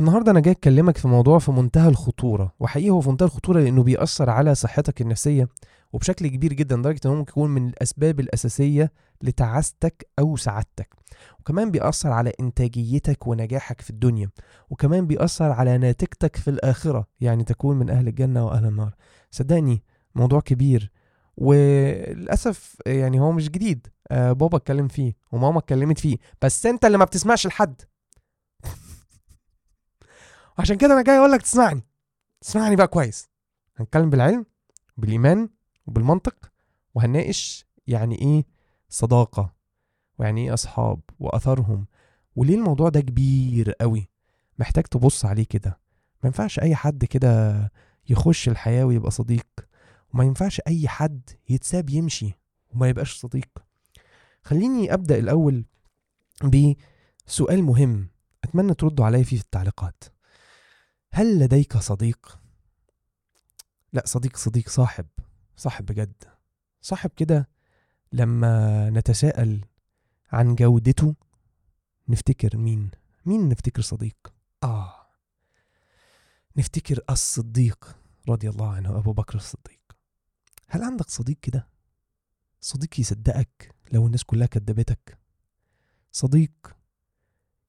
النهاردة أنا جاي أتكلمك في موضوع في منتهى الخطورة، وحقيقي هو في منتهى الخطورة لأنه بيأثر على صحتك النفسية وبشكل كبير جدا، لدرجة أنه ممكن يكون من الأسباب الأساسية لتعاستك أو سعادتك، وكمان بيأثر على إنتاجيتك ونجاحك في الدنيا، وكمان بيأثر على ناتجتك في الآخرة، يعني تكون من أهل الجنة وأهل النار. صدقني موضوع كبير، وللأسف يعني هو مش جديد، بابا اتكلم فيه وماما اتكلمت فيه، بس أنت اللي ما بتسمعش لحد. عشان كده انا جاي اقول لك تسمعني بقى كويس. هنتكلم بالعلم بالإيمان وبالمنطق، وهنناقش يعني ايه صداقة، ويعني ايه اصحاب واثرهم، وليه الموضوع ده كبير قوي محتاج تبص عليه كده. ما ينفعش اي حد كده يخش الحياة ويبقى صديق، وما ينفعش اي حد يتساب يمشي وما يبقاش صديق. خليني ابدأ الاول بسؤال مهم اتمنى تردوا عليا فيه في التعليقات. هل لديك صديق؟ لا صديق صاحب بجد، صاحب كده لما نتساءل عن جودته نفتكر مين نفتكر صديق. نفتكر الصديق رضي الله عنه، أبو بكر الصديق. هل عندك صديق كده؟ صديق يصدقك لو الناس كلها كدبتك، صديق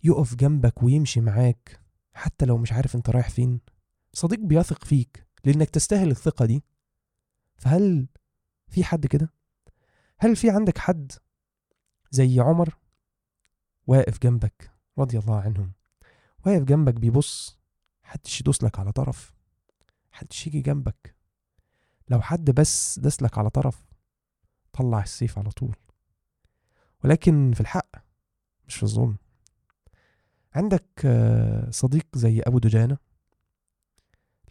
يقف جنبك ويمشي معاك حتى لو مش عارف انت رايح فين، صديق بيثق فيك لانك تستاهل الثقة دي. فهل في حد كده؟ هل في عندك حد زي عمر واقف جنبك رضي الله عنهم، واقف جنبك بيبص، حدش يدوس لك على طرف، حدش يجي جنبك، لو حد بس داس لك على طرف طلع السيف على طول، ولكن في الحق مش في الظلم. عندك صديق زي أبو دجانة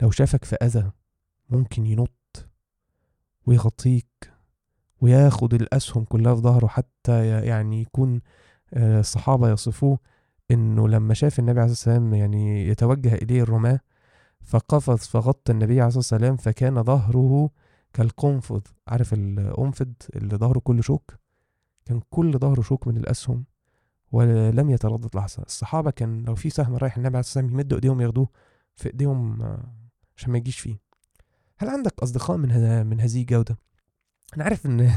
لو شافك في أذى ممكن ينط ويغطيك وياخد الأسهم كلها في ظهره، حتى يعني يكون الصحابة يصفوه إنه لما شاف النبي عليه الصلاة والسلام يعني يتوجه إليه الرماة فقفز فغطى النبي عليه الصلاة والسلام فكان ظهره كالقنفذ. عارف القنفذ اللي ظهره كله شوك؟ كان كل ظهره شوك من الأسهم ولم يتردد لحظة. الصحابة كان لو في سهم رايح النبي عليه الصلاة والسلام يمدوا ايديهم ياخدوه في ايديهم عشان ما يجيش فيه. هل عندك أصدقاء من هذه الجودة؟ أنا عارف إن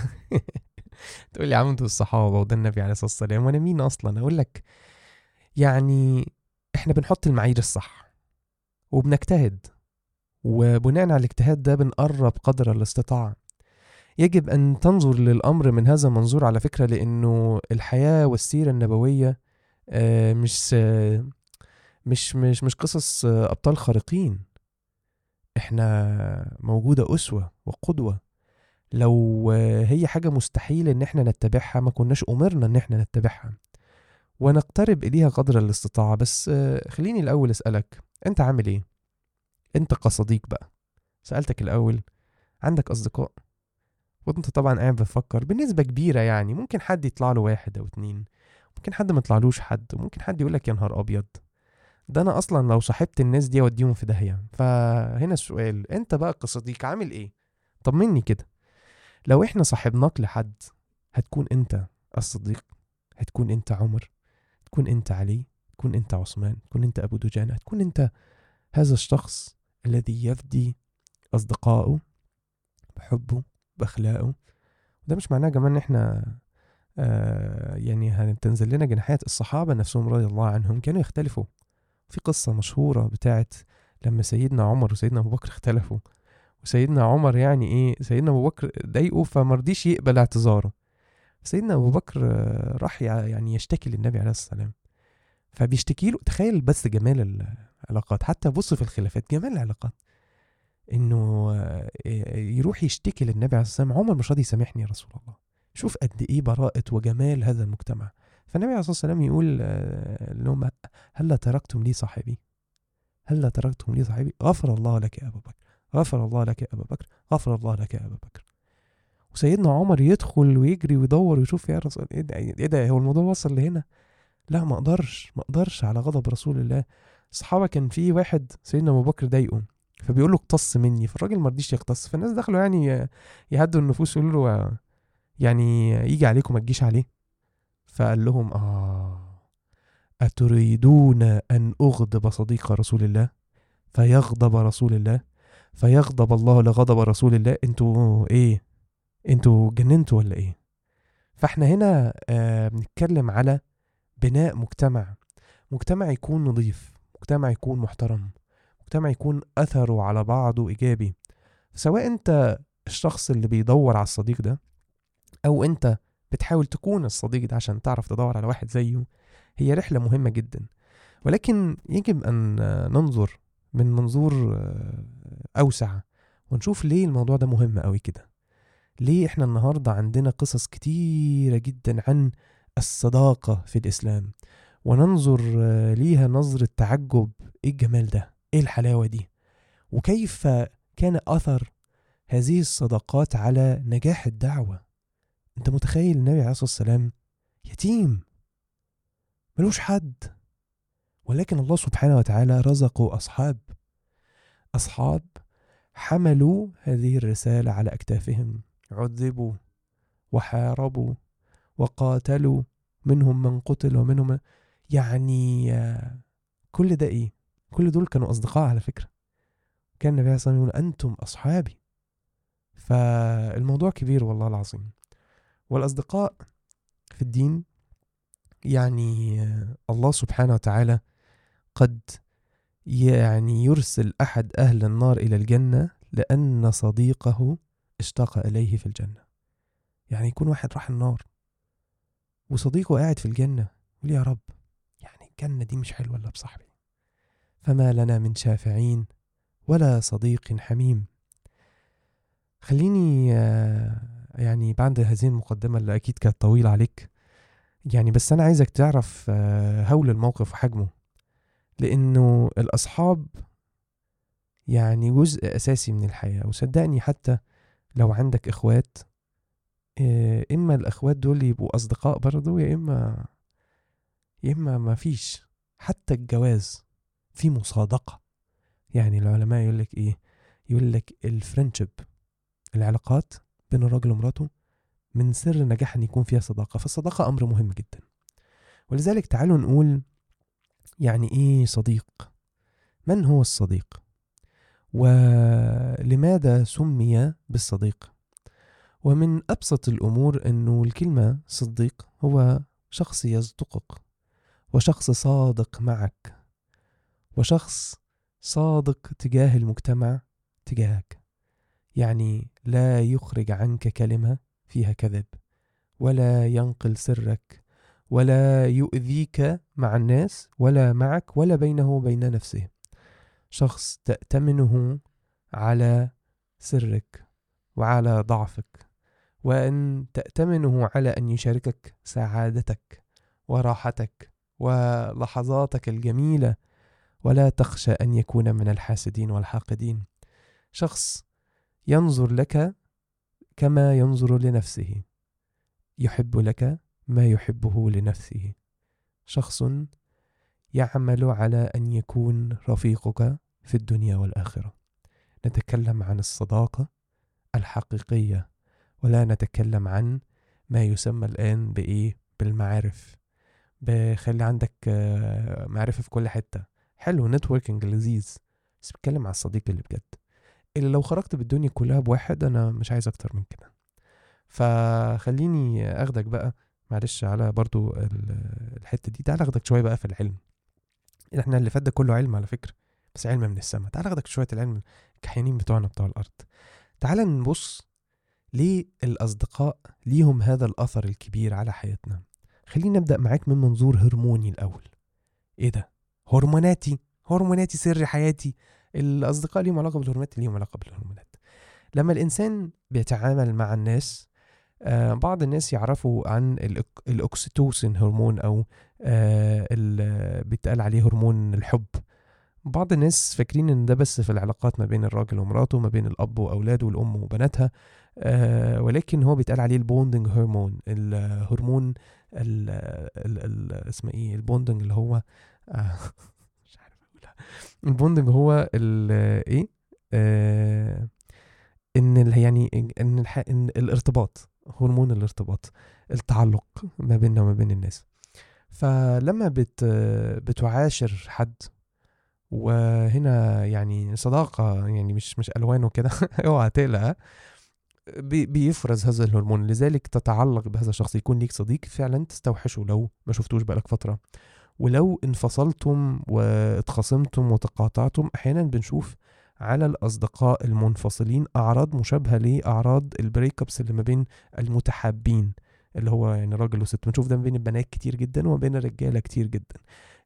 تقول لي يا عم انتوا الصحابة وده النبي عليه الصلاة والسلام وأنا مين أصلا؟ أقول لك يعني إحنا بنحط المعايير الصح وبنجتهد، وبناء على الاجتهاد ده بنقرب قدر الاستطاعة. يجب أن تنظر للأمر من هذا المنظور على فكرة، لأنه الحياة والسيرة النبوية مش قصص أبطال خارقين. إحنا موجودة أسوة وقدوة، لو هي حاجة مستحيل إن إحنا نتبعها ما كناش أمرنا إن إحنا نتبعها، ونقترب إليها قدر الاستطاعة. بس خليني الأول أسألك، أنت عامل إيه؟ أنت كصديق بقى، سألتك الأول عندك أصدقاء؟ وانت طبعا قاعد بتفكر بالنسبة كبيرة، يعني ممكن حد يطلع له واحد او اتنين، ممكن حد ما يطلعلوش حد، وممكن حد يقولك يا نهار ابيض ده انا اصلا لو صاحبت الناس دي اوديهم في داهية. فهنا السؤال، انت بقى كصديق عامل ايه؟ طمني كده، لو احنا صاحبناك لحد هتكون انت الصديق، هتكون انت عمر، هتكون انت علي، هتكون انت عثمان، هتكون انت ابو دجانة، هتكون انت هذا الشخص الذي يفدي اصدقائه بحبه بأخلاقه. وده مش معناه كمان ان احنا يعني هنتنزل لنا جناحات. الصحابة نفسهم رضي الله عنهم كانوا يختلفوا. في قصة مشهورة بتاعت لما سيدنا عمر وسيدنا أبو بكر اختلفوا، وسيدنا عمر يعني ايه، سيدنا أبو بكر ضايقه فمرضيش يقبل اعتذاره، سيدنا أبو بكر راح يعني يشتكي للنبي عليه الصلاة والسلام فبيشتكي له. تخيل بس جمال العلاقات، حتى بص في الخلافات جمال العلاقات، انه يروح يشتكي للنبي عليه الصلاة والسلام عمر مش راضي يسامحني يا رسول الله. شوف قد ايه براءة وجمال هذا المجتمع. فالنبي عليه الصلاة والسلام يقول لهم هل تركتم لي صاحبي؟ غفر الله لك يا ابو بكر، غفر الله لك يا ابو بكر، غفر الله لك يا ابو بكر. وسيدنا عمر يدخل ويجري ويدور ويشوف يا رسول ايه ده، هو الموضوع وصل لهنا؟ لا ما اقدرش على غضب رسول الله. الصحابة كان في واحد سيدنا ابو بكر ضايقه فبيقول له اقتص مني، فالراجل مرضيش يقتص، فالناس دخلوا يعني يهدوا النفوس يقولوا له يعني يجي عليكم ما تجيش عليه. فقال لهم أتريدون أن أغضب صديق رسول الله فيغضب رسول الله فيغضب الله لغضب رسول الله؟ انتوا ايه، انتوا جننتوا ولا ايه؟ فاحنا هنا بنتكلم على بناء مجتمع يكون نظيف، مجتمع يكون محترم، مجتمع يكون أثره على بعضه إيجابي، سواء أنت الشخص اللي بيدور على الصديق ده أو أنت بتحاول تكون الصديق ده عشان تعرف تدور على واحد زيه. هي رحلة مهمة جدا، ولكن يجب أن ننظر من منظور أوسع ونشوف ليه الموضوع ده مهم قوي كده. ليه إحنا النهاردة عندنا قصص كتيرة جدا عن الصداقة في الإسلام، وننظر ليها نظرة تعجب، إيه الجمال ده، إيه الحلاوة دي، وكيف كان أثر هذه الصداقات على نجاح الدعوة. أنت متخيل النبي عليه الصلاة والسلام يتيم ملوش حد، ولكن الله سبحانه وتعالى رزقه أصحاب حملوا هذه الرسالة على أكتافهم، عذبوا وحاربوا وقاتلوا، منهم من قتل ومنهم يعني كل ده إيه؟ كل دول كانوا أصدقاء على فكرة. كان النبي عليه الصلاة والسلام يقول أنتم أصحابي. فالموضوع كبير والله العظيم. والأصدقاء في الدين يعني الله سبحانه وتعالى قد يعني يرسل أحد أهل النار إلى الجنة لأن صديقه اشتاق إليه في الجنة. يعني يكون واحد راح النار وصديقه قاعد في الجنة يقول يا رب يعني الجنة دي مش حلوة إلا بصاحبي، فما لنا من شافعين ولا صديق حميم. خليني يعني بعد هذه المقدمة اللي أكيد كانت طويلة عليك يعني، بس أنا عايزك تعرف هول الموقف وحجمه، لأنه الأصحاب يعني جزء أساسي من الحياة. وصدقني حتى لو عندك إخوات، إما الأخوات دول يبقوا أصدقاء برضو، يا إما ما فيش. حتى الجواز في مصادقة، يعني العلماء يقولك إيه، يقولك الفرنشيب، العلاقات بين الرجل ومراته، من سر نجاح أن يكون فيها صداقة. فالصداقة أمر مهم جدا، ولذلك تعالوا نقول يعني إيه صديق، من هو الصديق، ولماذا سمي بالصديق. ومن أبسط الأمور أنه الكلمة صديق هو شخص يصدقك، وشخص صادق معك، وشخص صادق تجاه المجتمع تجاهك، يعني لا يخرج عنك كلمة فيها كذب، ولا ينقل سرك، ولا يؤذيك مع الناس ولا معك ولا بينه وبين نفسه، شخص تأتمنه على سرك وعلى ضعفك، وأن تأتمنه على أن يشاركك سعادتك وراحتك ولحظاتك الجميلة، ولا تخشى أن يكون من الحاسدين والحاقدين، شخص ينظر لك كما ينظر لنفسه، يحب لك ما يحبه لنفسه، شخص يعمل على أن يكون رفيقك في الدنيا والآخرة. نتكلم عن الصداقة الحقيقية، ولا نتكلم عن ما يسمى الآن بإيه، بالمعارف، بخلي عندك معرفة في كل حتة، حلو، نتوركينج لذيذ، بس بتكلم على الصديق اللي بجد، اللي لو خرجت بالدنيا كلها بواحد أنا مش عايز أكتر من كده. فخليني أخدك بقى معلش على برضو الحتة دي، تعال أخدك شوية بقى في العلم. إحنا اللي فات ده كله علم على فكرة، بس علم من السماء. تعال أخدك شوية العلم كحيانين بتوعنا بتوع الأرض. تعال نبص ليه الأصدقاء ليهم هذا الأثر الكبير على حياتنا. خليني نبدأ معاك من منظور هرموني الأول. إيه ده؟ هرموناتي سر حياتي. الأصدقاء ليهم علاقة بالهرمونات، لما الإنسان بيتعامل مع الناس، بعض الناس يعرفوا عن الأكسيتوسين هرمون، أو اللي بيتقال عليه هرمون الحب. بعض الناس فاكرين إن ده بس في العلاقات ما بين الراجل ومراته، ما بين الأب وأولاده والأم وبناتها، ولكن هو بيتقال عليه البوندنج هرمون، الهرمون اسمه إيه، البوندنج اللي هو البوندنج هو ايه ان يعني ان الارتباط، هرمون الارتباط، التعلق ما بيننا وما بين الناس. فلما بتعاشر حد، وهنا يعني صداقة يعني مش ألوانه كده اوعى تقلق، بيفرز هذا الهرمون، لذلك تتعلق بهذا الشخص. يكون ليك صديق فعلا تستوحشه لو ما شفتوش بقالك فترة، ولو انفصلتم واتخصمتم وتقاطعتم. أحيانا بنشوف على الأصدقاء المنفصلين أعراض مشابهة لأعراض البريك أبس اللي ما بين المتحابين، اللي هو يعني راجل وست. بنشوف ده ما بين البنات كتير جدا وما بين الرجالة كتير جدا،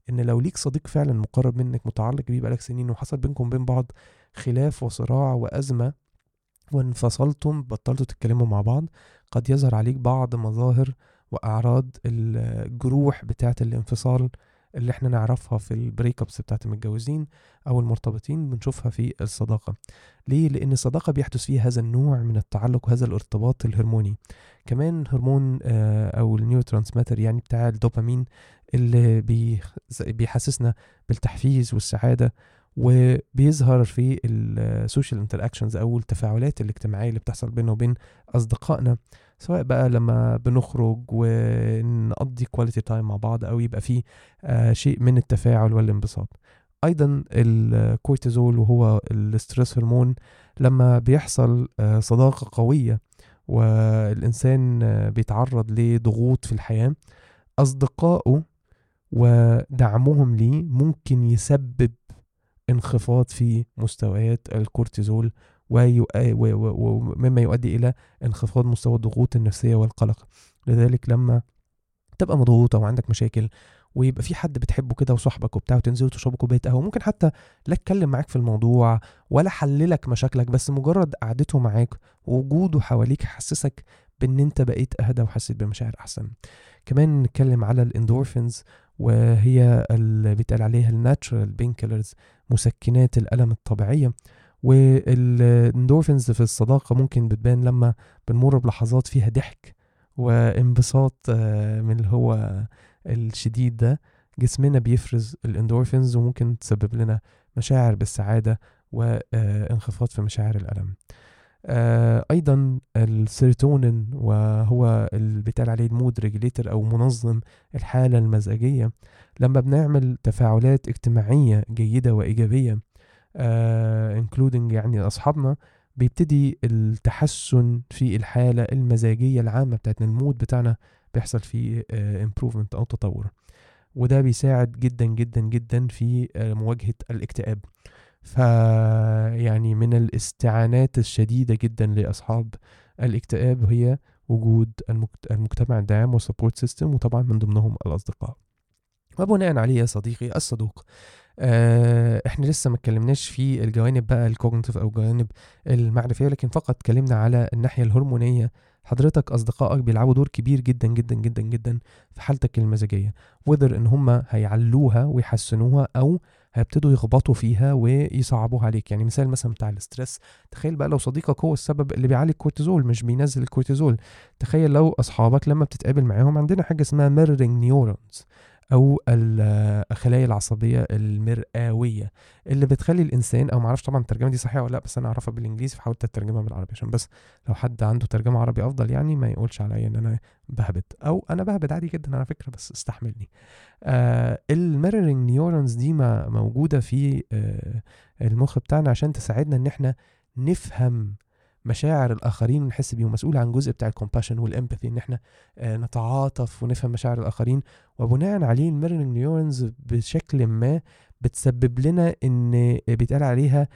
إن لو ليك صديق فعلا مقرب منك متعلق بيه بقالك سنين، وحصل بينكم بين بعض خلاف وصراع وأزمة وانفصلتم، بطلتوا تتكلموا مع بعض، قد يظهر عليك بعض مظاهر وأعراض الجروح بتاعة الانفصال اللي احنا نعرفها في البريك ابس بتاعت المتجوزين او المرتبطين، بنشوفها في الصداقه. ليه؟ لان الصداقه بيحدث فيها هذا النوع من التعلق وهذا الارتباط الهرموني. كمان هرمون او النيو ترانسميتر يعني بتاع الدوبامين اللي بيحسسنا بالتحفيز والسعاده، وبيظهر في السوشيال انتراكشنز او التفاعلات الاجتماعيه اللي بتحصل بيننا وبين اصدقائنا، سواء بقى لما بنخرج ونقضي كواليتي تايم مع بعض، او يبقى فيه شيء من التفاعل والانبساط. ايضا الكورتيزول وهو الستريس هرمون، لما بيحصل صداقه قويه والانسان بيتعرض لضغوط في الحياه، اصدقائه ودعمهم ليه ممكن يسبب انخفاض في مستويات الكورتيزول، ومما يؤدي إلى انخفاض مستوى الضغوط النفسية والقلق. لذلك لما تبقى مضغوط أو عندك مشاكل، ويبقى في حد بتحبه كده وصاحبك وبتاع، وتنزلوا تشربوا كوباية قهوة، ممكن حتى لا اتكلم معاك في الموضوع ولا حللك مشاكلك، بس مجرد قعدته معاك ووجوده حواليك حسسك بأن انت بقيت أهدى وحسيت بمشاعر أحسن. كمان نتكلم على الاندورفينز، وهي اللي بيتقال عليها الناتشرال بينكيلرز، مسكنات الألم الطبيعية. والاندورفينز في الصداقة ممكن بتبان لما بنمر بلحظات فيها ضحك وانبساط من اللي هو الشديد ده، جسمنا بيفرز الاندورفينز، وممكن تسبب لنا مشاعر بالسعادة وانخفاض في مشاعر الألم. ايضا السيروتونين، وهو اللي بيتقال عليه المود ريجليتر او منظم الحاله المزاجيه، لما بنعمل تفاعلات اجتماعيه جيده وايجابيه انكلودنج يعني اصحابنا، بيبتدي التحسن في الحاله المزاجيه العامه بتاعتنا، المود بتاعنا بيحصل فيه امبروفمنت او تطور، وده بيساعد جدا جدا جدا في مواجهه الاكتئاب. فيعني من الاستعانات الشديدة جدا لأصحاب الاكتئاب هي وجود المجتمع الداعم والسبورت سيستم، وطبعا من ضمنهم الأصدقاء. وبناء عليه يا صديقي الصدوق، احنا لسه ما اتكلمناش في الجوانب بقى الكوجنيتيف او الجوانب المعرفية، ولكن فقط اتكلمنا على الناحية الهرمونية. حضرتك أصدقائك بيلعبوا دور كبير جدا جدا جدا جدا في حالتك المزاجية، whether ان هم هيعلوها ويحسنوها أو هيبتدوا يخبطوا فيها ويصعبوها عليك. يعني مثال بتاع الاسترس، تخيل بقى لو صديقك هو السبب اللي بيعلي الكورتيزول مش بينزل الكورتيزول. تخيل لو أصحابك لما بتتقابل معاهم، عندنا حاجة اسمها mirroring neurons أو الخلايا العصبية المرآوية، اللي بتخلي الإنسان، أو معرفش طبعا الترجمة دي صحيحة ولا لأ، بس أنا أعرفها بالإنجليزي فحاولت أترجمها بالعربي، عشان بس لو حد عنده ترجمة عربي أفضل يعني ما يقولش عليا إن أنا بهبت، أو أنا بهبت عادي جدا على فكرة، بس استحملني. الميرورينج نيورونز دي ما موجودة في المخ بتاعنا عشان تساعدنا إن إحنا نفهم مشاعر الآخرين ونحس بيهم. مسؤول عن جزء بتاع الكومباشن والإمباثي، إن إحنا نتعاطف ونفهم مشاعر الآخرين، وبناء عليه الميرورينج نيورونز بشكل ما بتسبب لنا إن بيتقال عليها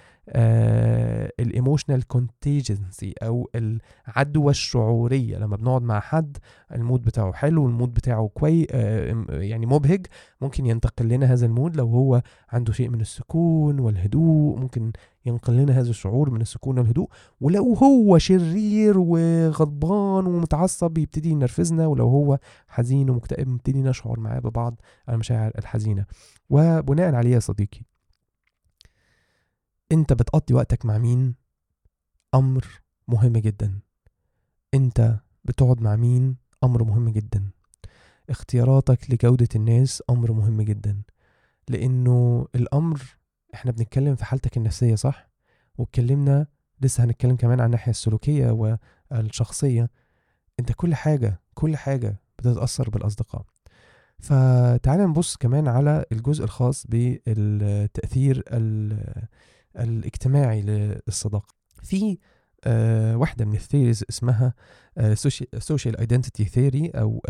الإيموشنال كونتيجنسي أو العدوى الشعورية. لما بنقعد مع حد المود بتاعه حلو، المود بتاعه كويس يعني مبهج، ممكن ينتقل لنا هذا المود. لو هو عنده شيء من السكون والهدوء، ممكن ينقل لنا هذا الشعور من السكون والهدوء. ولو هو شرير وغضبان ومتعصب يبتدي ينرفزنا، ولو هو حزين ومكتئب يبتدي نشعر معاه ببعض المشاعر الحزينة. وبناء عليه يا صديقي، انت بتقضي وقتك مع مين؟ امر مهم جدا. انت بتقعد مع مين؟ امر مهم جدا. اختياراتك لجودة الناس امر مهم جدا، لانه الامر احنا بنتكلم في حالتك النفسية صح، واتكلمنا لسه هنتكلم كمان عن الناحية السلوكية والشخصية. انت كل حاجة بتتأثر بالأصدقاء. فتعالى نبص كمان على الجزء الخاص بالتأثير الاجتماعي للصداقة. في واحدة من الثيريز اسمها Social Identity Theory أو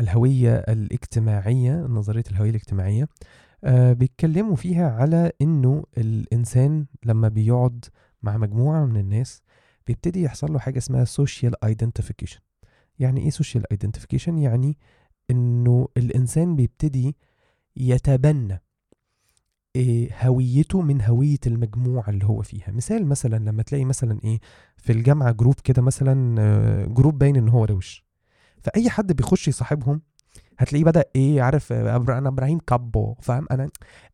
الهوية الاجتماعية، نظرية الهوية الاجتماعية. بيتكلموا فيها على إنه الإنسان لما بيقعد مع مجموعة من الناس بيبتدي يحصل له حاجة اسمها Social Identification. يعني إيه Social Identification؟ يعني إنه الإنسان بيبتدي يتبنى هويته من هوية المجموعة اللي هو فيها. مثلا لما تلاقي مثلا إيه في الجامعة جروب كده، مثلا جروب باين إن هو روش، فأي حد بيخش يصاحبهم هتلاقيه بدأ إيه، عارف أنا إبراهيم كابو، فاهم،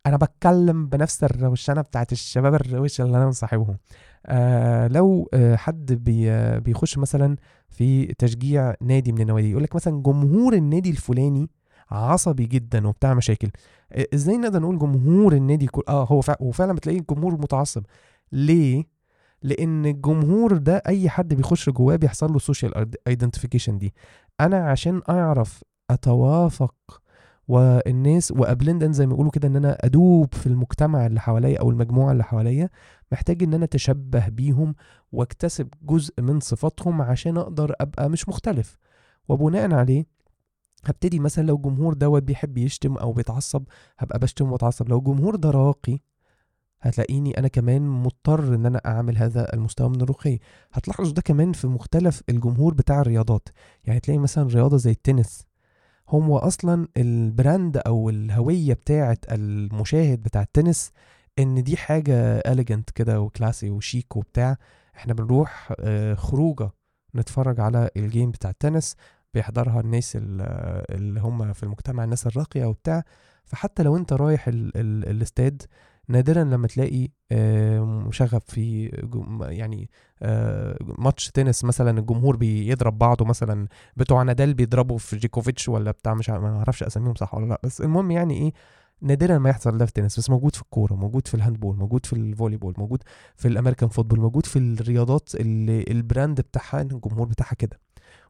أنا بتكلم بنفس الروشانة بتاعت الشباب الروش اللي أنا مصاحبهم. لو حد بيخش مثلا في تشجيع نادي من النوادي، يقولك مثلا جمهور النادي الفلاني عصبي جدا وبتاع مشاكل. ازاي نقدر نقول جمهور النادي كل هو فعلا بتلاقي الجمهور متعصب ليه؟ لان الجمهور ده اي حد بيخش جواه بيحصل له سوشيال ايدنتيفيكيشن دي. انا عشان اعرف اتوافق والناس وابلندن زي ما يقولوا كده، ان انا ادوب في المجتمع اللي حواليا او المجموعه اللي حواليا، محتاج ان انا اتشبه بيهم واكتسب جزء من صفاتهم عشان اقدر ابقى مش مختلف. وبناء عليه هبتدي مثلا لو الجمهور دوت بيحب يشتم او بيتعصب هبقى بشتم واتعصب. لو الجمهور ده راقي هتلاقيني انا كمان مضطر ان انا اعمل هذا المستوى من الرقي. هتلاحظوا ده كمان في مختلف الجمهور بتاع الرياضات. يعني تلاقي مثلا رياضه زي التنس، هو اصلا البراند او الهويه بتاعه المشاهد بتاع التنس ان دي حاجه اليجنت كده وكلاسي وشيك وبتاع، احنا بنروح خروجه نتفرج على الجيم بتاع التنس بيحضرها الناس اللي هم في المجتمع، الناس الراقية وبتاع. فحتى لو انت رايح الاستاد نادرا لما تلاقي مشغب في يعني ماتش تنس مثلا الجمهور بيضرب بعضه، مثلا بتوع نادال بيضربوا في جيكوفيتش ولا بتاع، مش ما اعرفش اساميهم صح ولا لا، بس المهم يعني ايه، نادرا ما يحصل ده في التنس. بس موجود في الكوره، موجود في الهاندبول، موجود في الفولي بول، موجود في الامريكان فوتبول، موجود في الرياضات اللي البراند بتاعها الجمهور بتاعها كده.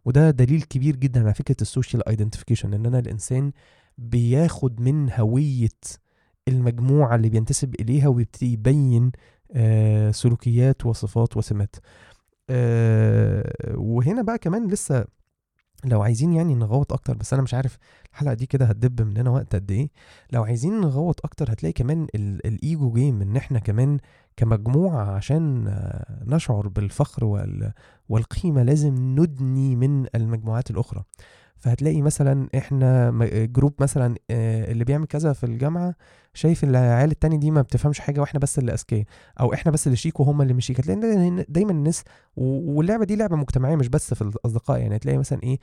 وده دليل كبير جدا على فكرة السوشيال ايدنتيفيكيشن، ان انا الانسان بياخد من هوية المجموعة اللي بينتسب اليها وبيبتدي يبين سلوكيات وصفات وسمات. وهنا بقى كمان لسه لو عايزين يعني نغوط اكتر، بس انا مش عارف الحلقة دي كده هتدب مننا وقت قد ايه. لو عايزين نغوط اكتر هتلاقي كمان الايجو جيم، ان احنا كمان كمجموعة عشان نشعر بالفخر والقيمة لازم ندني من المجموعات الأخرى. فهتلاقي مثلا احنا جروب مثلا اللي بيعمل كذا في الجامعة شايف العيال التاني دي ما بتفهمش حاجة واحنا بس اللي أذكياء، او احنا بس اللي شيك وهم اللي مش شيك. هتلاقي دايما الناس، واللعبة دي لعبة مجتمعية مش بس في الأصدقاء. يعني هتلاقي مثلا ايه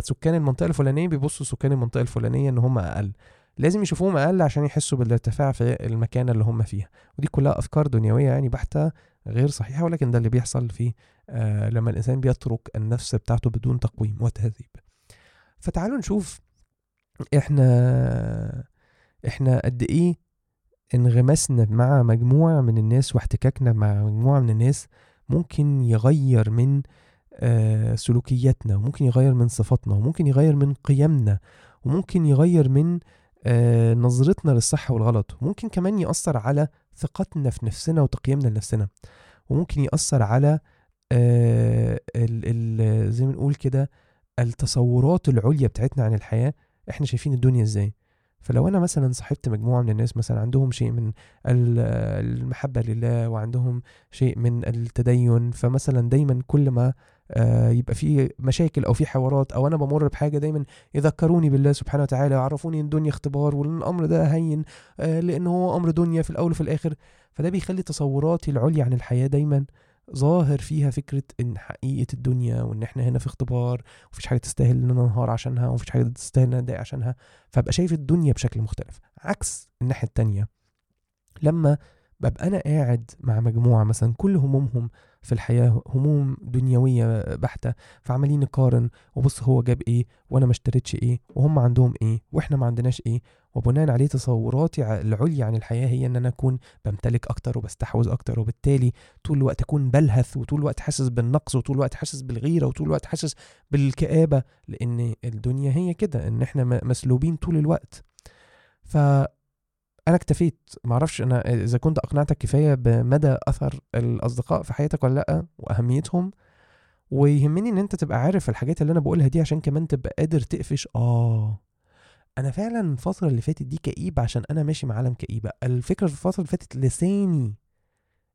سكان المنطقة الفلانية بيبصوا سكان المنطقة الفلانية ان هم أقل، لازم يشوفوهم أقل عشان يحسوا بالارتفاع في المكانة اللي هم فيها. ودي كلها أفكار دنيوية يعني بحتة غير صحيحة، ولكن ده اللي بيحصل فيه لما الإنسان بيترك النفس بتاعته بدون تقويم وتهذيب. فتعالوا نشوف إحنا قد إيه انغمسنا مع مجموعة من الناس واحتكاكنا مع مجموعة من الناس ممكن يغير من سلوكياتنا، وممكن يغير من صفاتنا، وممكن يغير من قيمنا، وممكن يغير من نظرتنا للصحة والغلط، وممكن كمان يأثر على ثقتنا في نفسنا وتقييمنا لنفسنا، وممكن يأثر على زي ما نقول كده التصورات العليا بتاعتنا عن الحياة، احنا شايفين الدنيا ازاي. فلو انا مثلا صاحبت مجموعة من الناس مثلا عندهم شيء من المحبة لله وعندهم شيء من التدين، فمثلا دايما كل ما يبقى في مشاكل او في حوارات او انا بمر بحاجه دايما يذكروني بالله سبحانه وتعالى، يعرفوني ان الدنيا اختبار وان الامر ده هين لان هو امر دنيا في الاول وفي الاخر. فده بيخلي تصوراتي العليا عن الحياه دايما ظاهر فيها فكره ان حقيقه الدنيا وان احنا هنا في اختبار ومفيش حاجه تستاهل ان انا انهار عشانها ومفيش حاجه تستاهل ان انا اتضايق عشانها. فابقى شايف الدنيا بشكل مختلف. عكس الناحيه الثانيه، لما ببقى انا قاعد مع مجموعه مثلا كل همومهم في الحياة، هموم دنيوية بحتة. فعمالين نقارن، وبص هو جاب ايه وانا ما اشتريتش ايه، وهم عندهم ايه واحنا ما عندناش ايه. وبناء عليه تصوراتي العليا عن الحياة هي ان انا اكون بمتلك اكتر وبستحوذ اكتر، وبالتالي طول الوقت اكون بلهث، وطول الوقت حاسس بالنقص، وطول الوقت حاسس بالغيرة، وطول الوقت حاسس بالكآبة، لان الدنيا هي كده ان احنا مسلوبين طول الوقت. فأنا اكتفيت، معرفش أنا إذا كنت أقنعتك كفاية بمدى أثر الأصدقاء في حياتك ولا لأ وأهميتهم. ويهمني إن أنت تبقى عارف الحاجات اللي أنا بقولها دي عشان كمان تبقى قادر تقفش أنا فعلا الفترة اللي فاتت دي كئيب عشان أنا ماشي مع عالم كئيبة. الفكرة في الفترة اللي فاتت لساني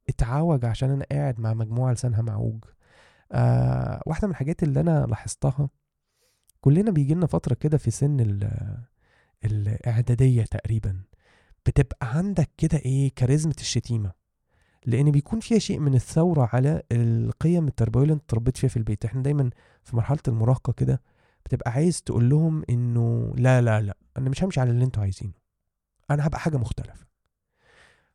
اتعوج عشان أنا قاعد مع مجموعة لسانها معوج. واحدة من الحاجات اللي أنا لاحظتها، كلنا بيجيلنا فترة كده في سن الاعدادية تقريبا بتبقى عندك كده كاريزمة الشتيمة، لان بيكون فيها شيء من الثورة على القيم التربوية اللي انت تربيت فيها في البيت. احنا دايما في مرحلة المراهقة كده بتبقى عايز تقول لهم انه لا لا لا، انا مش همشي على اللي انتوا عايزينه، انا هبقى حاجة مختلفة.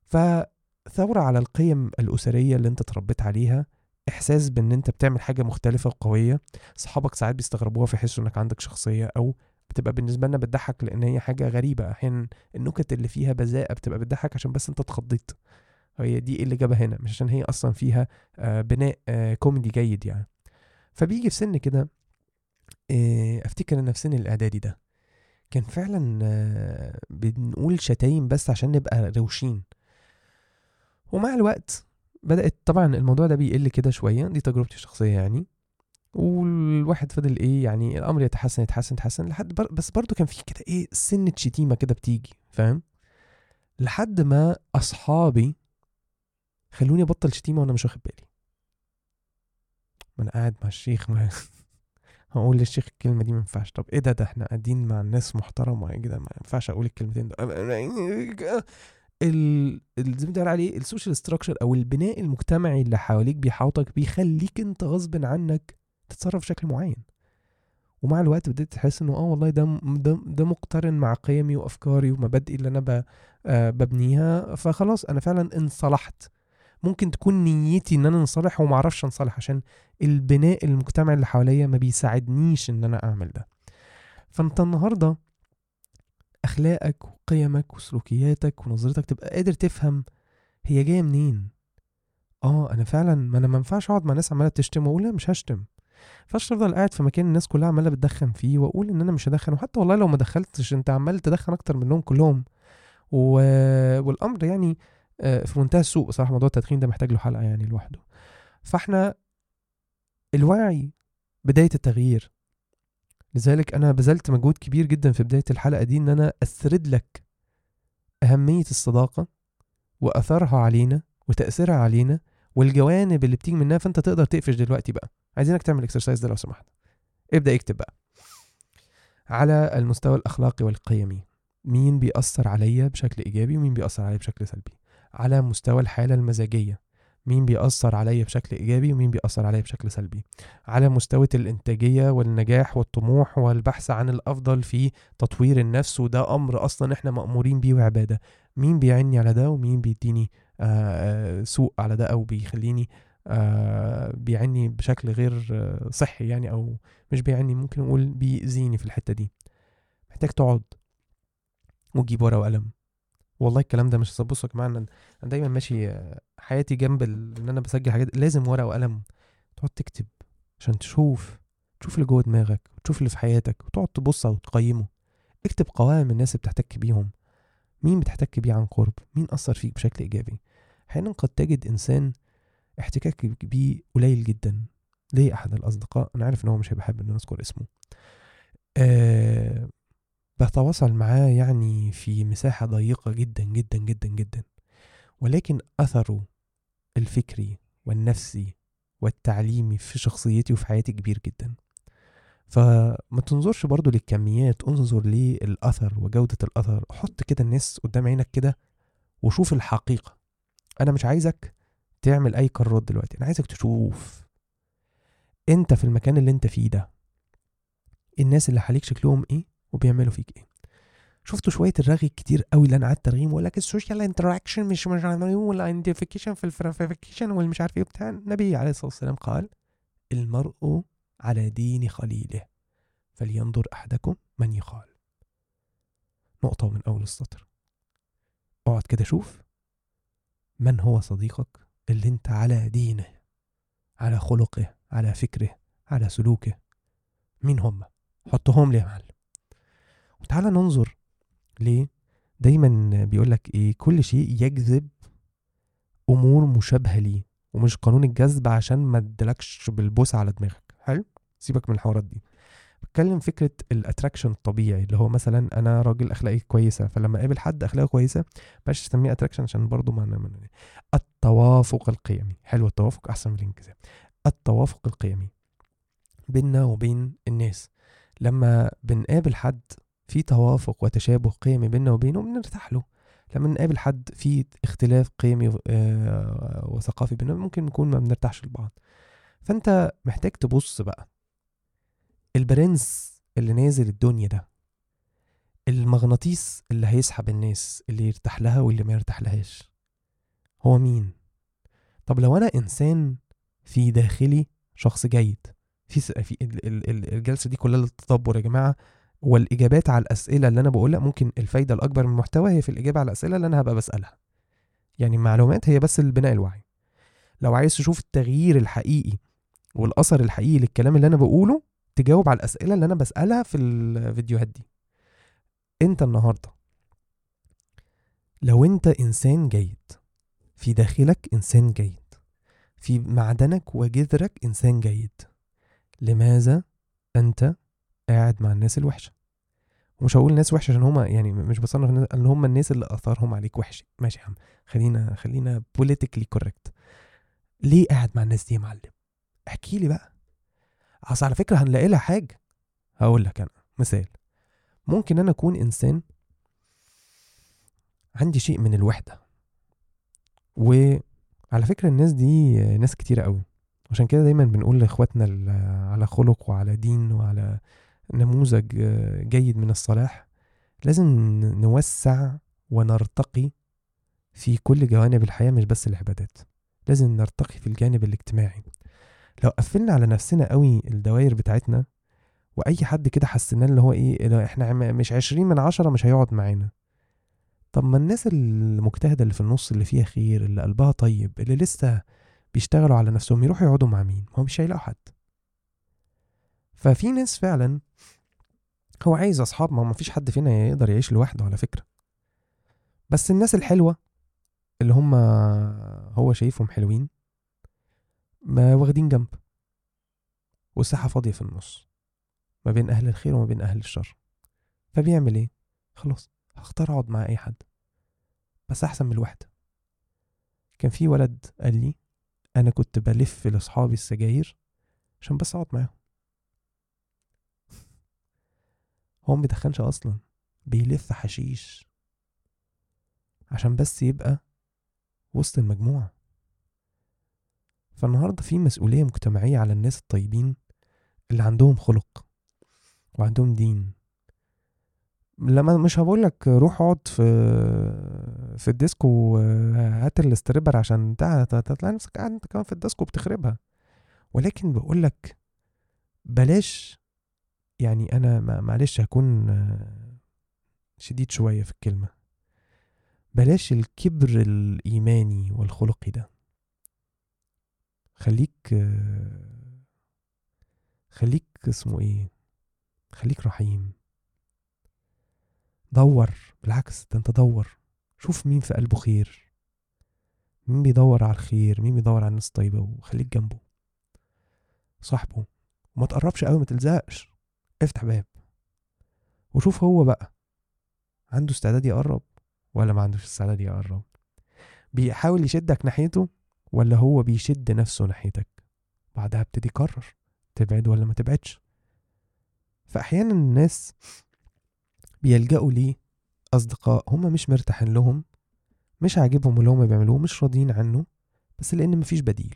فثورة على القيم الاسرية اللي انت تربيت عليها، احساس بان انت بتعمل حاجة مختلفة وقوية، صحابك ساعات بيستغربوها فيحسوا انك عندك شخصية، او بتبقى بالنسبة لنا بتضحك لان هي حاجة غريبة. احيانا النكت اللي فيها بذاءة بتبقى بتضحك عشان بس انت اتخضيت، هي دي اللي جابها هنا، مش عشان هي اصلا فيها بناء كوميدي جيد يعني. فبيجي في سن كده، افتكر ان في سن الاعدادي ده كان فعلا بنقول شتايم بس عشان نبقى روشين. ومع الوقت بدأت طبعا الموضوع ده بيقل كده شوية، دي تجربتي الشخصية يعني. والواحد فضل يعني الامر يتحسن لحد بس برضو كان في كده سنة شتيمة كده بتيجي، فاهم؟ لحد ما اصحابي خلوني ابطل شتيمة وانا مش واخد بالي. ما انا قاعد مع الشيخ، ما هقول للشيخ الكلمة دي ما ينفعش. طب ايه ده احنا قاعدين مع الناس محترمة كده، ما ينفعش اقول الكلمتين ده. زي ما بيقول عليه السوشيال ستراكشر او البناء المجتمعي اللي حواليك بيحاوطك، بيخليك انت غصب عنك تتصرف بشكل معين. ومع الوقت بدأت تحس انه والله ده مقترن مع قيمي وافكاري ومبادئي اللي انا ببنيها. فخلاص انا فعلا انصلحت. ممكن تكون نيتي ان انا انصلح وما اعرفش انصلح عشان البناء المجتمعي اللي حواليا ما بيساعدنيش ان انا اعمل ده. فانت النهارده اخلاقك وقيمك وسلوكياتك ونظرتك تبقى قادر تفهم هي جايه منين. انا فعلا ما انا ما ينفعش اقعد مع ناس عماله تشتم واقول لا مش هشتم، فاش افضل قاعد في مكان الناس كلها عماله بتدخن فيه واقول ان انا مش هدخن، وحتى والله لو ما دخلتش انت عمال تدخن اكتر منهم كلهم. والامر يعني في منتهى السوء بصراحه. موضوع التدخين ده محتاج له حلقه يعني لوحده. فاحنا الوعي بدايه التغيير، لذلك انا بذلت مجهود كبير جدا في بدايه الحلقه دي ان انا اسرد لك اهميه الصداقه واثرها علينا وتاثيرها علينا والجوانب اللي بتيجي منها. فانت تقدر تقفش دلوقتي بقى. عايزينك تعمل اكسرسايز ده لو سمحت. ابدأ اكتب بقى على المستوى الأخلاقي والقيمي، مين بيأثر عليا بشكل إيجابي ومين بيأثر عليا بشكل سلبي. على مستوى الحالة المزاجية، مين بيأثر عليا بشكل إيجابي ومين بيأثر عليا بشكل سلبي. على مستوى الإنتاجية والنجاح والطموح والبحث عن الأفضل في تطوير النفس، وده أمر أصلا إحنا مأمورين بيه وعبادة، مين بيعني على ده ومين بيديني سوء على ده، أو بيخليني بيعني بشكل غير صحي يعني، او مش بيعني، ممكن نقول بيأذيني في الحتة دي. محتاج تقعد وتجيب ورقة وقلم. والله الكلام ده مش هصبصه يا جماعه، انا دايما ماشي حياتي جنب ان انا بسجل حاجات، لازم ورقة وقلم تقعد تكتب عشان تشوف اللي جوه دماغك وتشوف اللي في حياتك وتقعد تبصه وتقيمه. اكتب قوائم الناس بتحتك بيهم، مين بتحتك بيه عن قرب، مين أثر فيك بشكل إيجابي. احيانا قد تجد إنسان احتكاك بيه قليل جدا. ليه؟ احد الاصدقاء انا عارف ان هو مش هيحب ان انا اذكر اسمه، بتواصل معاه يعني في مساحه ضيقه جدا جدا جدا جدا، ولكن اثره الفكري والنفسي والتعليمي في شخصيتي وفي حياتي كبير جدا. فما تنظرش برضو للكميات، انظر للاثر وجوده الاثر. حط كده الناس قدام عينك كده وشوف الحقيقه. انا مش عايزك تعمل اي قرارات دلوقتي، انا عايزك تشوف انت في المكان اللي انت فيه ده الناس اللي حاليك شكلهم ايه وبيعملوا فيك ايه. شفتوا شويه الرغي كتير قوي اللي انا قعدت ارغيم، ولا السوشيال انتراكشن مش عارفين، ولا ايدنتيفيكيشن في الفرافيكيشن والمش عارف ايه بتاع. النبي عليه الصلاه والسلام قال: المرء على دين خليله فلينظر احدكم من يخال. نقطه من اول السطر. اقعد كده شوف من هو صديقك اللي انت على دينه، على خلقه، على فكره، على سلوكه. مين هم؟ حطهم لي يا معلم. وتعالى ننظر ليه دايما بيقولك ايه، كل شيء يجذب امور مشابهه ليه، ومش قانون الجذب عشان ما تدلكش بالبوسه على دماغك. حلو، سيبك من الحوارات دي. بتكلم فكره الاتراكشن الطبيعي، اللي هو مثلا انا راجل اخلاقي كويسه، فلما اقابل حد اخلاقه كويسه مش اسميه اتراكشن عشان برضو ما التوافق القيمي. حلو، التوافق احسن من الانجذاب. التوافق القيمي بيننا وبين الناس، لما بنقابل حد في توافق وتشابه قيمي بيننا وبينه بنرتاح له. لما نقابل حد في اختلاف قيمي وثقافي بيننا ممكن نكون ما بنرتاحش لبعض. فانت محتاج تبص بقى البرنس اللي نازل الدنيا ده، المغناطيس اللي هيسحب الناس، اللي يرتاح لها واللي ما يرتاح لهاش، هو مين؟ طب لو انا انسان في داخلي شخص جيد، في الجلسه دي كلها للتطور يا جماعه، والاجابات على الاسئله اللي انا بقولها ممكن الفايده الاكبر من المحتوى هي في الاجابه على الاسئله اللي انا هبقى بسالها. يعني المعلومات هي بس البناء الوعي. لو عايز تشوف التغيير الحقيقي والاثر الحقيقي للكلام اللي انا بقوله، تجاوب على الاسئله اللي انا بسالها في الفيديوهات دي. انت النهارده لو انت انسان جيد، في داخلك انسان جيد، في معدنك وجذرك انسان جيد، لماذا انت قاعد مع الناس الوحشه؟ ومش هقول ناس وحشه عشان هما، يعني مش بصنف ان هما الناس اللي اثارهم عليك وحش، ماشي يا عم، خلينا بوليتيكلي كوركت. ليه قاعد مع الناس دي يا معلم؟ احكي لي بقى. اصل على فكره هنلاقي لها حاجه. هقول لك انا مثال، ممكن انا اكون انسان عندي شيء من الوحده، وعلى فكره الناس دي ناس كتيره قوي، عشان كده دايما بنقول لاخواتنا على خلق وعلى دين وعلى نموذج جيد من الصلاح لازم نوسع ونرتقي في كل جوانب الحياه، مش بس العبادات، لازم نرتقي في الجانب الاجتماعي. لو قفلنا على نفسنا قوي الدوائر بتاعتنا، واي حد كده حسنا اللي هو ايه احنا مش 20/10 مش هيقعد معانا. طب ما الناس المجتهده اللي في النص، اللي فيها خير، اللي قلبها طيب، اللي لسه بيشتغلوا على نفسهم، يروحوا يقعدوا مع مين؟ ما هو مش هيلاقوا حد. ففي ناس فعلا هو عايز اصحاب، ما فيش حد فينا يقدر يعيش لوحده على فكره. بس الناس الحلوه اللي هم هو شايفهم حلوين ما واخدين جنب، والساحه فاضيه في النص ما بين اهل الخير وما بين اهل الشر. فبيعمل ايه؟ خلاص هختار اقعد مع اي حد، بس احسن من الوحده. كان في ولد قال لي انا كنت بلف لاصحابي السجاير عشان بس اقعد معاهم. هو ما بيدخنش اصلا، بيلف حشيش عشان بس يبقى وسط المجموعه. فالنهارده في مسؤوليه مجتمعيه على الناس الطيبين اللي عندهم خلق وعندهم دين. لما مش هقول لك روح اقعد في الديسكو وهات الاستريبر عشان تلاقي نفسك قاعد انت كمان في الديسكو بتخربها، ولكن بقول لك بلاش. يعني انا معلش هكون شديد شويه في الكلمه، بلاش الكبر الايماني والخلقي ده. خليك اسمه ايه، خليك رحيم. دور بالعكس، انت دور شوف مين في قلبه خير، مين بيدور على الخير، مين بيدور على الناس طيبه، وخليك جنبه صاحبه، وما تقربش قوي، ما تلزقش، افتح باب وشوف هو بقى عنده استعداد يقرب ولا ما عندوش استعداد يقرب، بيحاول يشدك ناحيته ولا هو بيشد نفسه ناحيتك. بعدها ابتدي قرر تبعد ولا ما تبعدش. فاحيانا الناس بيلجأوا ليه اصدقاء هم مش مرتاحين لهم، مش عاجبهم اللي هم بيعملوه، مش راضيين عنه، بس لان مفيش بديل.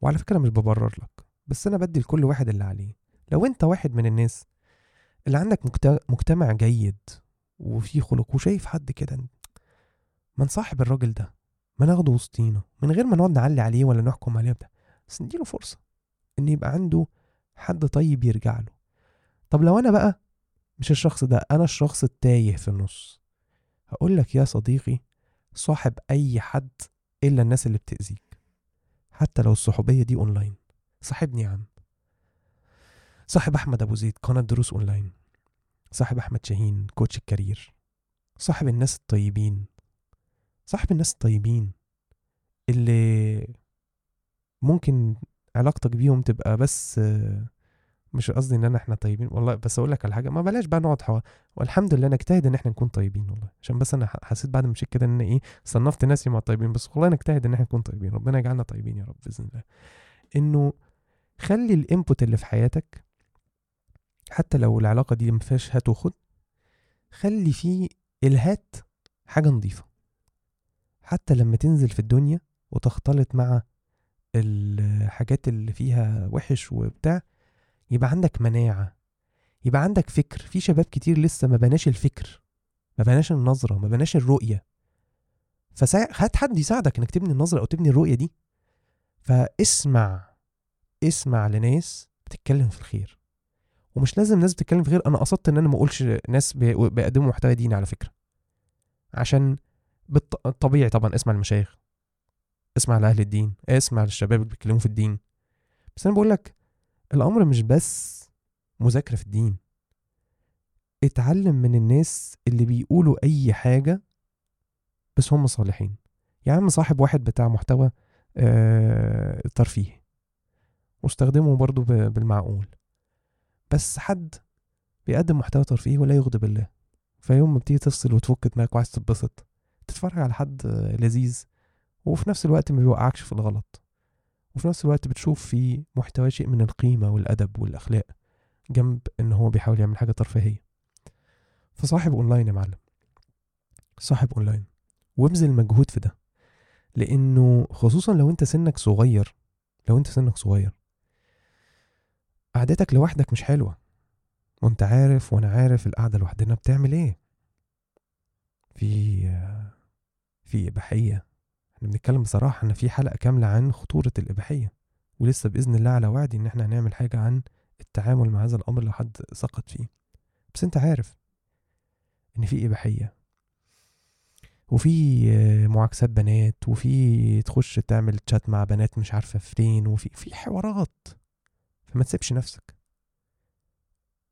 وعلى فكره مش ببرر لك، بس انا بدي لكل واحد اللي عليه. لو انت واحد من الناس اللي عندك مجتمع جيد وفي خلق وشايف حد كده، ما نصاحب الراجل ده، ما ناخده وسطينا من غير ما نقعد نعلي عليه ولا نحكم عليه بتاع، بس نديله فرصه ان يبقى عنده حد طيب يرجع له. طب لو انا بقى مش الشخص ده، انا الشخص التايه في النص، هقول لك يا صديقي صاحب اي حد الا الناس اللي بتاذيك، حتى لو الصحوبيه دي اونلاين. صاحبني يا عم، صاحب احمد ابو زيد قناه دروس اونلاين، صاحب احمد شاهين كوتش الكارير، صاحب الناس الطيبين، صاحب الناس الطيبين اللي ممكن علاقتك بيهم تبقى، بس مش قصدي ان احنا طيبين والله، بس اقول لك على حاجه، ما بلاش بقى نقعد حوار، والحمد لله نجتهد ان احنا نكون طيبين والله، عشان بس انا حسيت بعد ما مشيت كده ان ايه صنفت ناسي مع طيبين، بس والله نجتهد ان احنا نكون طيبين، ربنا يجعلنا طيبين يا رب باذن الله. انه خلي الانبوت اللي في حياتك حتى لو العلاقه دي ما فيهاش هات وخد، خلي فيه الهات حاجه نظيفه، حتى لما تنزل في الدنيا وتختلط مع الحاجات اللي فيها وحش وبتاع، يبقى عندك مناعة، يبقى عندك فكر. في شباب كتير لسه ما بناش الفكر، ما بناش النظرة، ما بناش الرؤية، فهات حد يساعدك انك تبني النظرة او تبني الرؤية دي. اسمع لناس بتتكلم في الخير، ومش لازم ناس بتتكلم في الخير، انا قصدت ان انا ما اقولش ناس بيقدموا محتوى ديني على فكرة، عشان بالطبيعي طبعا اسمع المشايخ، اسمع لأهل الدين، اسمع للشباب اللي بيتكلموا في الدين، بس انا بقولك الامر مش بس مذاكرة في الدين، اتعلم من الناس اللي بيقولوا اي حاجة بس هم صالحين. يا عم صاحب واحد بتاع محتوى ترفيهي واستخدمه برضو بالمعقول، بس حد بيقدم محتوى ترفيهي ولا يغضب الله، فيوم ما بتيجي تفصل وتفك دماغك وعايز تتبسط تتفرج على حد لذيذ، وفي نفس الوقت ما بيوقعكش في الغلط، وفي نفس الوقت بتشوف في محتوى شيء من القيمة والأدب والأخلاق جنب إن هو بيحاول يعمل حاجة ترفيهية. فصاحب أونلاين يا معلم، صاحب أونلاين، وابذل مجهود في ده، لأنه خصوصا لو أنت سنك صغير، قعدتك لوحدك مش حلوة، وأنت عارف وأنا عارف القعدة لوحدنا بتعمل إيه، في إباحية. احنا بنتكلم بصراحه ان في حلقه كامله عن خطوره الاباحيه، ولسه باذن الله على وعدي ان احنا هنعمل حاجه عن التعامل مع هذا الامر لو حد سقط فيه. بس انت عارف ان في اباحيه، وفي معاكسات بنات، وفي تخش تعمل تشات مع بنات مش عارفه فين، وفي حوارات. فما تسيبش نفسك،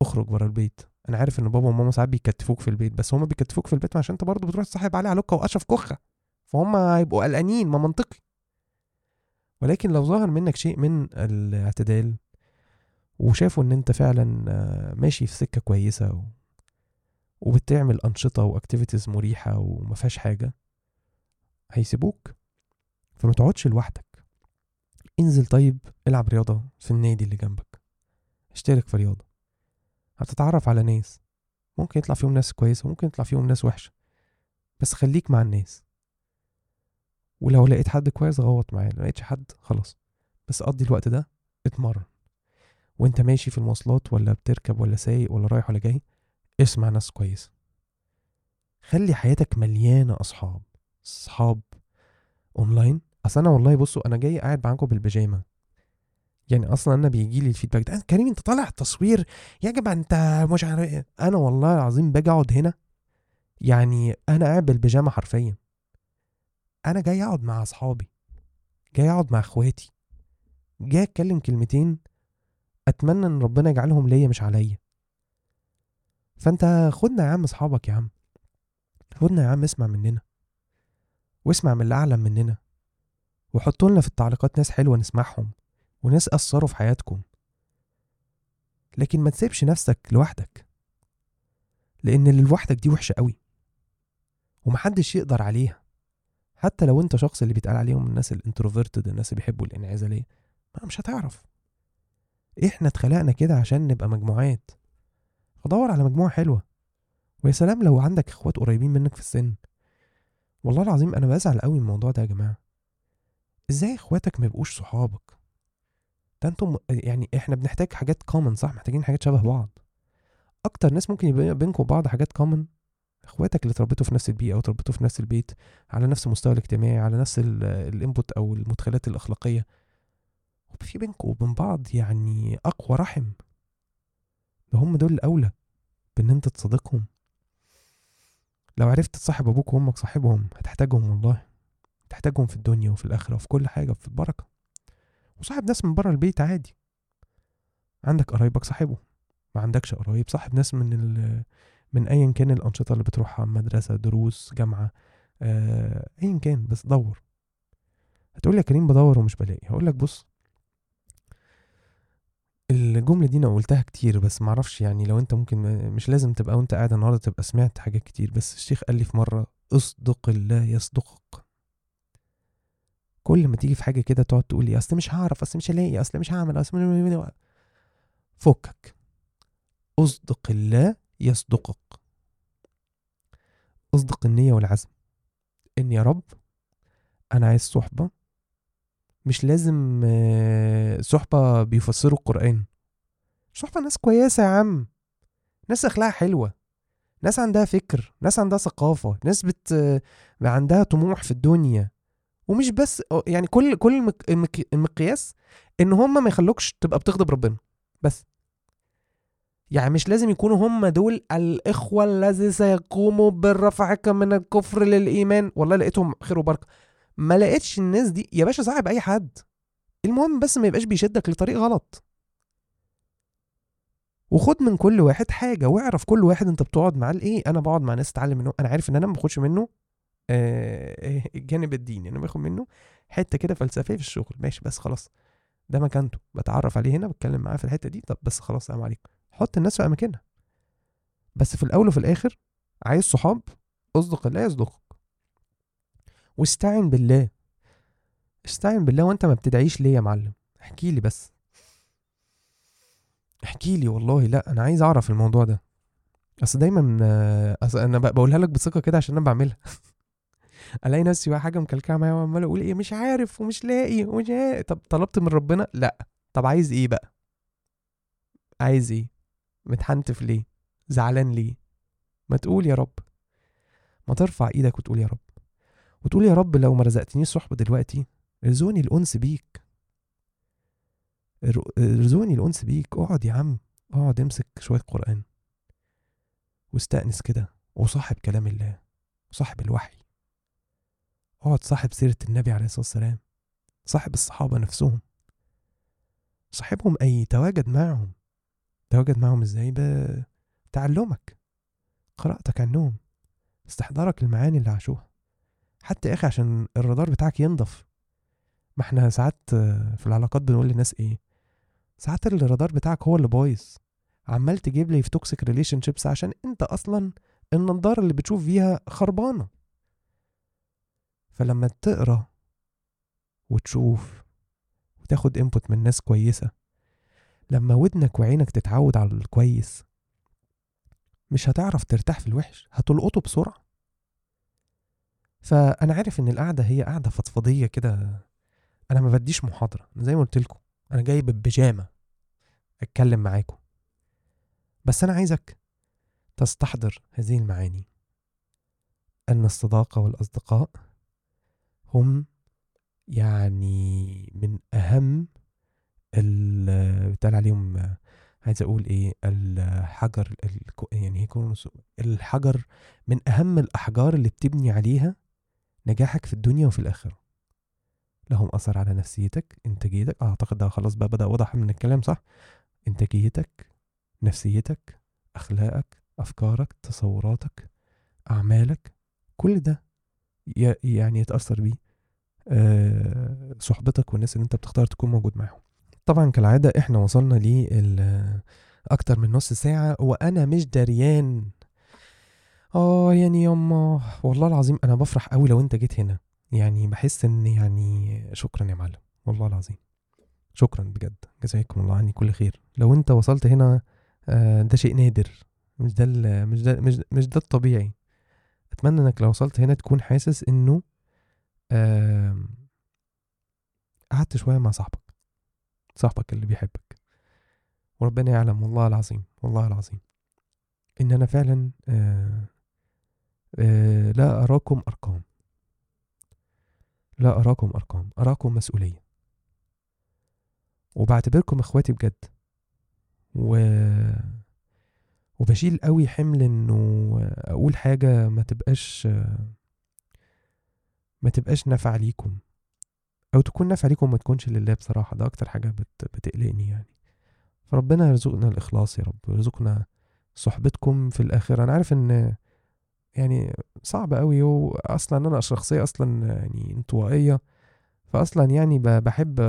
اخرج برا البيت. انا عارف ان بابا وماما ساعات بيكتفوك في البيت، بس هما بيكتفوك في البيت عشان انت برضو بتروح تصاحب عليه علقه واشف كخه، فهم هيبقوا قلقانين، ما منطقي. ولكن لو ظهر منك شيء من الاعتدال وشافوا ان انت فعلا ماشي في سكة كويسة وبتعمل انشطة واكتيفيتيز مريحة وما فيهاش حاجة، هيسيبوك. فما تقعدش لوحدك، انزل طيب، العب رياضة في النادي اللي جنبك، اشترك في رياضة، هتتعرف على ناس، ممكن يطلع فيهم ناس كويسة وممكن يطلع فيهم ناس وحشة، بس خليك مع الناس. ولو لقيت حد كويس غوط معاه، لو لقيتش حد خلاص، بس قضي الوقت ده اتمرن. وانت ماشي في المواصلات ولا بتركب ولا سايق ولا رايح ولا جاي، اسمع ناس كويسه. خلي حياتك مليانه اصحاب اونلاين. اصل انا والله بصوا، انا جاي قاعد معاكم بالبيجامه، يعني اصلا انا بيجي لي الفيدباك ده، كريم انت طالع تصوير يا جماعه انت مش عارف، انا والله العظيم باجي اقعد هنا، يعني انا قاعد بالبيجامه حرفيا. انا جاي اقعد مع اصحابي، جاي اقعد مع اخواتي، جاي اتكلم كلمتين اتمنى ان ربنا يجعلهم ليا مش عليا. فانت خدنا يا عم اصحابك، يا عم خدنا يا عم، اسمع مننا واسمع من اللي اعلم مننا، وحطوا لنا في التعليقات ناس حلوه نسمعهم وناس اثروا في حياتكم. لكن ما تسيبش نفسك لوحدك، لان اللي لوحدك دي وحشه قوي ومحدش يقدر عليها، حتى لو انت شخص اللي بيتقال عليهم الناس الانتروفيرتد، الناس اللي بيحبوا الانعزاليه، ما مش هتعرف. احنا اتخلقنا كده عشان نبقى مجموعات، فدور على مجموعه حلوه. ويا سلام لو عندك اخوات قريبين منك في السن، والله العظيم انا بزعل قوي من الموضوع ده يا جماعه، ازاي اخواتك ما يبقوش صحابك؟ ده انتم يعني احنا بنحتاج حاجات كومن، صح؟ محتاجين حاجات شبه بعض. اكتر ناس ممكن يبقى بينكم بعض حاجات كومن اخواتك اللي تربيتوا في نفس البيئه او تربيتوا في نفس البيت، على نفس المستوى الاجتماعي، على نفس الانبوت او المدخلات الاخلاقيه، وفي بينكم وبين بعض يعني اقوى رحم، ده هم دول الاولى بان انت تصادقهم. لو عرفت تصاحب ابوك وامك صاحبهم، هتحتاجهم والله، هتحتاجهم في الدنيا وفي الاخره وفي كل حاجه وفي البركه. وصاحب ناس من بره البيت عادي، عندك قرايبك صاحبه، ما عندكش قرايب صاحب ناس من ايا كان الانشطه اللي بتروحها، مدرسه، دروس، جامعه، ايا كان، بس دور. هتقول لي يا كريم بدور ومش بلاقي. هقول لك بص، الجمله دي انا قلتها كتير، بس ما اعرفش يعني، لو انت ممكن مش لازم تبقى وانت قاعد النهارده تبقى سمعت حاجات كتير، بس الشيخ قال لي في مره اصدق الله يصدقك. كل ما تيجي في حاجه كده تقعد تقول لي اصل مش هعرف، اصل مش هلاقي، اصل مش هعمل، اصل فكك. اصدق الله يصدقك، اصدق النية والعزم ان يا رب انا عايز صحبة. مش لازم صحبة بيفسروا القرآن، صحبة ناس كويسة يا عم، ناس اخلاقها حلوة، ناس عندها فكر، ناس عندها ثقافة، ناس عندها طموح في الدنيا. ومش بس يعني كل المقياس ان هم ما يخلوكش تبقى بتغضب ربنا بس، يعني مش لازم يكونوا هم دول الإخوة الذي سيقوموا بالرفعك من الكفر للإيمان. والله لقيتهم خير وبركة، ما لقيتش الناس دي يا باشا صاحب أي حد، المهم بس ما يبقاش بيشدك لطريق غلط. وخد من كل واحد حاجة، واعرف كل واحد انت بتقعد معاه لإيه. أنا بقعد مع ناس اتعلم منه، أنا عارف إن أنا ما باخدش منه الجانب الديني، أنا باخد منه حتة كده فلسفية في الشغل، ماشي بس خلاص ده مكانته، بتعرف عليه هنا، بتكلم معاه في الحتة دي، طب بس خلاص السلام عليكم. حط الناس في اماكنها، بس في الاول وفي الاخر عايز صحاب، اصدق الله يصدقك. واستعين بالله، استعين بالله. وانت ما بتدعيش ليه يا معلم؟ احكي لي بس، احكي لي والله، لا انا عايز اعرف الموضوع ده. اصل دايما انا بقولها لك بثقه كده عشان انا بعملها الاقي نفسي بقى حاجه مكلكعه معايا وعمال اقول ايه مش عارف ومش لاقي طب طلبت من ربنا؟ لا. طب عايز ايه بقى؟ عايز ايه؟ متحنتف ليه؟ زعلان ليه؟ ما تقول يا رب، ما ترفع ايدك وتقول يا رب، وتقول يا رب لو ما رزقتنيش صحبه دلوقتي، ارزقني الانس بيك، ارزقني الانس بيك. اقعد يا عم، اقعد امسك شويه قران واستأنس كده، وصاحب كلام الله، صاحب الوحي، اقعد صاحب سيره النبي عليه الصلاه والسلام، صاحب الصحابه نفسهم، صاحبهم اي، تواجد معهم. تواجد معهم ازاي؟ بتعلمك، قراءتك عنهم، استحضارك المعاني اللي عاشوها، حتى يا اخي عشان الرادار بتاعك ينضف. ما احنا ساعات في العلاقات بنقول للناس ايه، ساعات الرادار بتاعك هو اللي بايظ، عمال تجيب لي في توكسيك ريليشن شيبس عشان انت اصلا النضاره اللي بتشوف فيها خربانه. فلما تقرا وتشوف وتاخد انبوت من ناس كويسه، لما ودنك وعينك تتعود على الكويس، مش هتعرف ترتاح في الوحش، هتلقطه بسرعة. فأنا عارف إن القعدة هي قعدة فضفضية كده، أنا ما بديش محاضرة، زي ما قلت لكم أنا جاي بالبيجامة أتكلم معاكم، بس أنا عايزك تستحضر هذه المعاني، أن الصداقة والأصدقاء هم يعني من أهم بتقال عليهم، عايز اقول ايه، الحجر يعني هيكون الحجر من اهم الاحجار اللي بتبني عليها نجاحك في الدنيا وفي الاخره. لهم اثر على نفسيتك، انتاجيتك، اعتقد ده خلاص بقى بدا واضح من الكلام صح، انتاجيتك، نفسيتك، اخلاقك، افكارك، تصوراتك، اعمالك، كل ده يعني يتاثر بيه صحبتك والناس اللي انت بتختار تكون موجود معاهم. طبعا كالعادة احنا وصلنا لي اكتر من نص ساعة وانا مش دريان. يعني يما والله العظيم انا بفرح قوي لو انت جيت هنا، يعني بحس ان يعني شكرا يا معلم، والله العظيم شكرا بجد، جزاكم الله عني كل خير. لو انت وصلت هنا ده شيء نادر، مش ده الطبيعي. اتمنى انك لو وصلت هنا تكون حاسس انه قعدت شوية مع صاحبك اللي بيحبك، وربنا يعلم والله العظيم ان انا فعلا لا أراكم أرقام، لا أراكم أرقام، أراكم مسؤولية، وبعتبركم أخواتي بجد، وبشيل قوي حمل إنه أقول حاجة ما تبقاش نافعة ليكم، أو تكون نافعة ليكم ما تكونش لله. بصراحة ده أكتر حاجة بتقلقني يعني. فربنا يرزقنا الإخلاص يا رب، يرزقنا صحبتكم في الآخرة. أنا عارف إن يعني صعب قوي، وأصلا أنا شخصية أصلا يعني انطوائية، فأصلا يعني بحب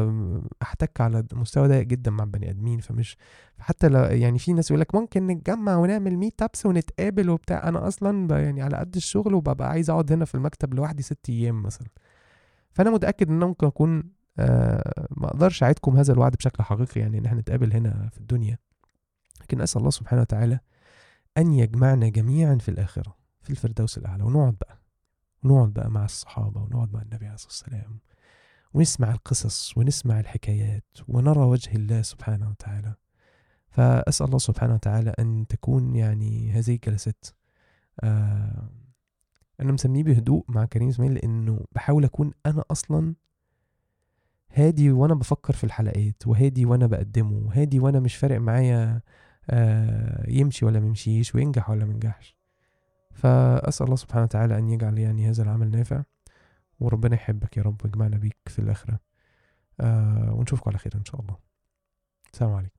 أحتك على مستوى ضيق جدا مع بني آدمين. فمش حتى يعني في ناس يقولك ممكن نتجمع ونعمل ميت ابس ونتقابل وبتاع، أنا أصلا يعني على قد الشغل، وببقى عايز أقعد هنا في المكتب لوحدي 6 أيام مثلا. فأنا متأكد إن ممكن أكون ما أقدرش أعيدكم هذا الوعد بشكل حقيقي، يعني إن احنا نتقابل هنا في الدنيا، لكن أسأل الله سبحانه وتعالى أن يجمعنا جميعا في الآخرة في الفردوس الأعلى، ونقعد بقى مع الصحابة، ونقعد مع النبي عليه الصلاة والسلام، ونسمع القصص ونسمع الحكايات ونرى وجه الله سبحانه وتعالى. فأسأل الله سبحانه وتعالى أن تكون يعني هذه الجلسات، أنا مسميه بهدوء مع كريم اسماعيل، لأنه بحاول أكون أنا أصلا هادي وأنا بفكر في الحلقات، وهادي وأنا بقدمه، وهادي وأنا مش فارق معايا يمشي ولا ممشيش، وينجح ولا منجحش. فأسأل الله سبحانه وتعالى أن يجعل يعني هذا العمل نافع، وربنا يحبك يا رب ويجمعنا بيك في الآخرة، ونشوفكم على خير إن شاء الله. السلام عليكم.